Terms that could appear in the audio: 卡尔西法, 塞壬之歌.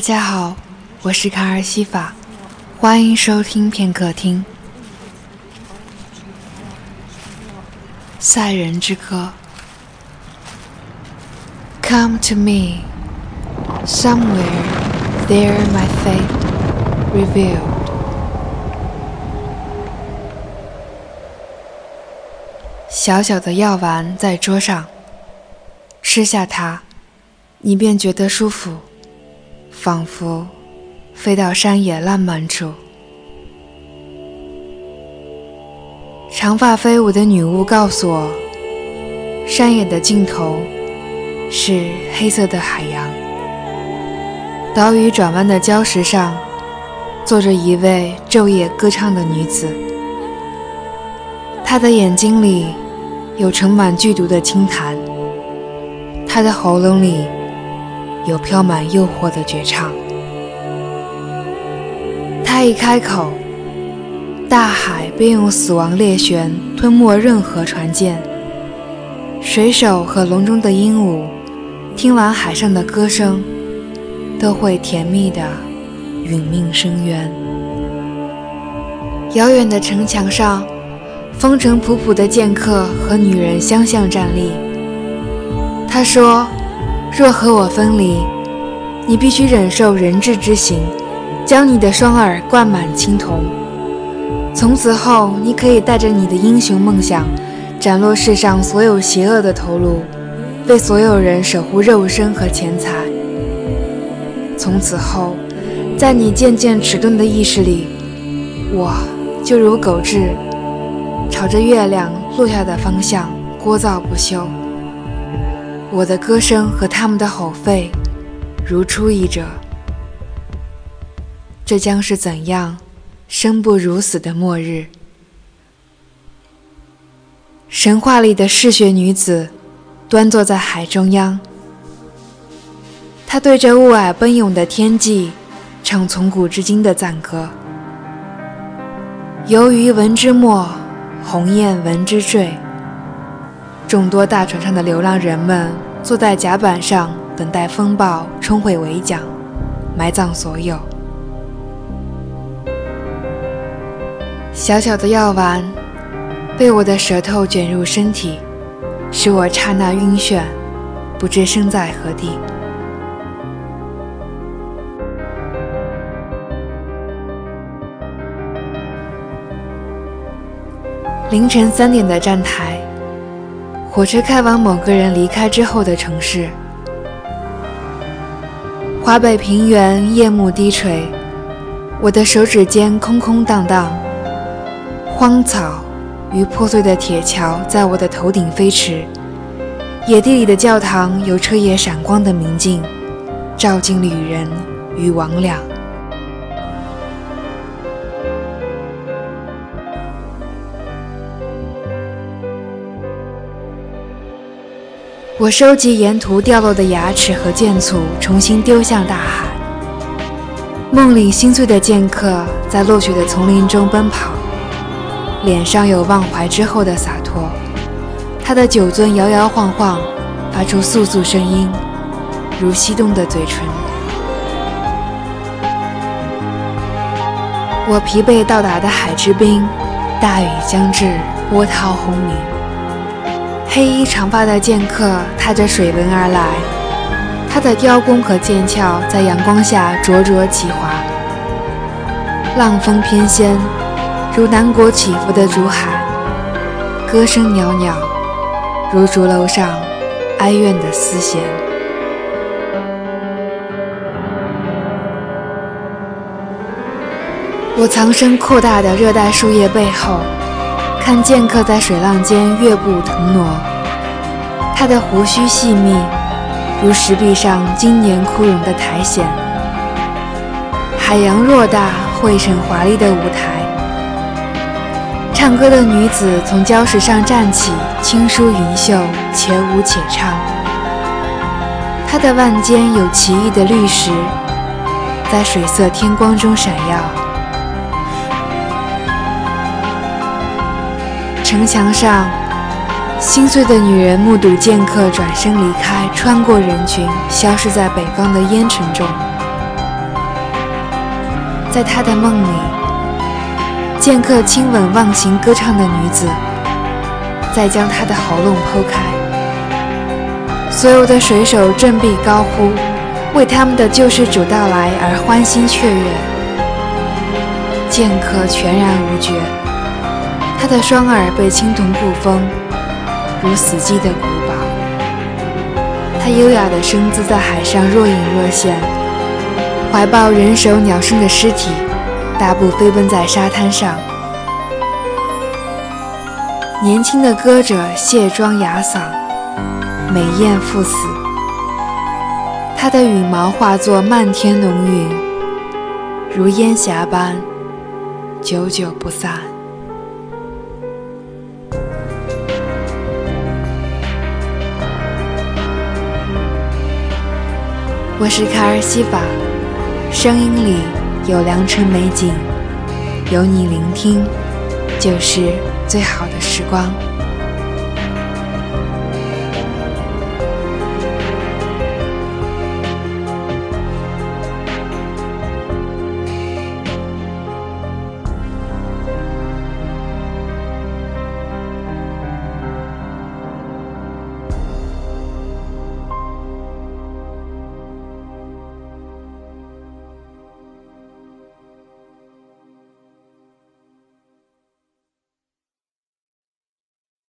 大家好，我是卡尔西法，欢迎收听片刻听。塞人之歌。 Come to me, somewhere there my fate revealed.小小的药丸在桌上，吃下它，你便觉得舒服，仿佛飞到山野烂漫处。长发飞舞的女巫告诉我，山野的尽头是黑色的海洋。岛屿转弯的礁石上，坐着一位昼夜歌唱的女子，她的眼睛里有盛满剧毒的清痰，他的喉咙里有飘满诱惑的绝唱。他一开口，大海便用死亡猎旋吞没任何船舰。水手和笼中的鹦鹉，听完海上的歌声，都会甜蜜地殒命深渊。遥远的城墙上，风尘仆仆的剑客和女人相向站立。他说，若和我分离，你必须忍受人质之刑，将你的双耳灌满青铜。从此后，你可以带着你的英雄梦想，斩落世上所有邪恶的头颅，为所有人守护肉身和钱财。从此后，在你渐渐迟钝的意识里，我就如狗彘，朝着月亮落下的方向聒噪不休。我的歌声和他们的吼吠如出一辙。这将是怎样生不如死的末日。神话里的嗜血女子端坐在海中央，她对着雾霭奔涌的天际唱从古至今的赞歌。游鱼闻之末，鸿雁闻之坠。众多大船上的流浪人们坐在甲板上，等待风暴冲毁围墙，埋葬所有。小小的药丸被我的舌头卷入身体，使我刹那晕眩，不知身在何地。凌晨3点的站台，火车开往某个人离开之后的城市。华北平原夜幕低垂，我的手指间空空荡荡，荒草与破碎的铁桥在我的头顶飞驰，野地里的教堂有彻夜闪光的明镜，照进旅人与魍魉。我收集沿途掉落的牙齿和剑簇，重新丢向大海。梦里心碎的剑客在落雪的丛林中奔跑，脸上有忘怀之后的洒脱，他的酒樽摇摇晃晃，发出簌簌声音，如翕动的嘴唇。我疲惫到达的海之滨，大雨将至，波涛轰鸣。黑衣长发的剑客踏着水纹而来，他的雕弓和剑鞘在阳光下灼灼其华，浪风翩跹。如南国起伏的竹海，歌声袅袅，如竹楼上哀怨的丝弦。我藏身扩大的热带树叶背后，看剑客在水浪间跃步腾挪，他的胡须细密，如石壁上今年枯荣的苔藓。海洋偌大，汇成华丽的舞台。唱歌的女子从礁石上站起，轻舒云袖，且舞且唱。她的腕间有奇异的绿石，在水色天光中闪耀。城墙上，心碎的女人目睹剑客转身离开，穿过人群，消失在北方的烟尘中。在他的梦里，剑客亲吻忘形歌唱的女子，再将她的喉咙剖开。所有的水手振臂高呼，为他们的救世主到来而欢欣雀跃。剑客全然无觉，他的双耳被青铜布封，如死寂的古堡。他优雅的身姿在海上若隐若现，怀抱人首鸟身的尸体，大步飞奔在沙滩上。年轻的歌者卸妆哑嗓，美艳赴死。他的羽毛化作漫天浓云，如烟霞般久久不散。我是卡尔西法，声音里有良辰美景，有你聆听，就是最好的时光。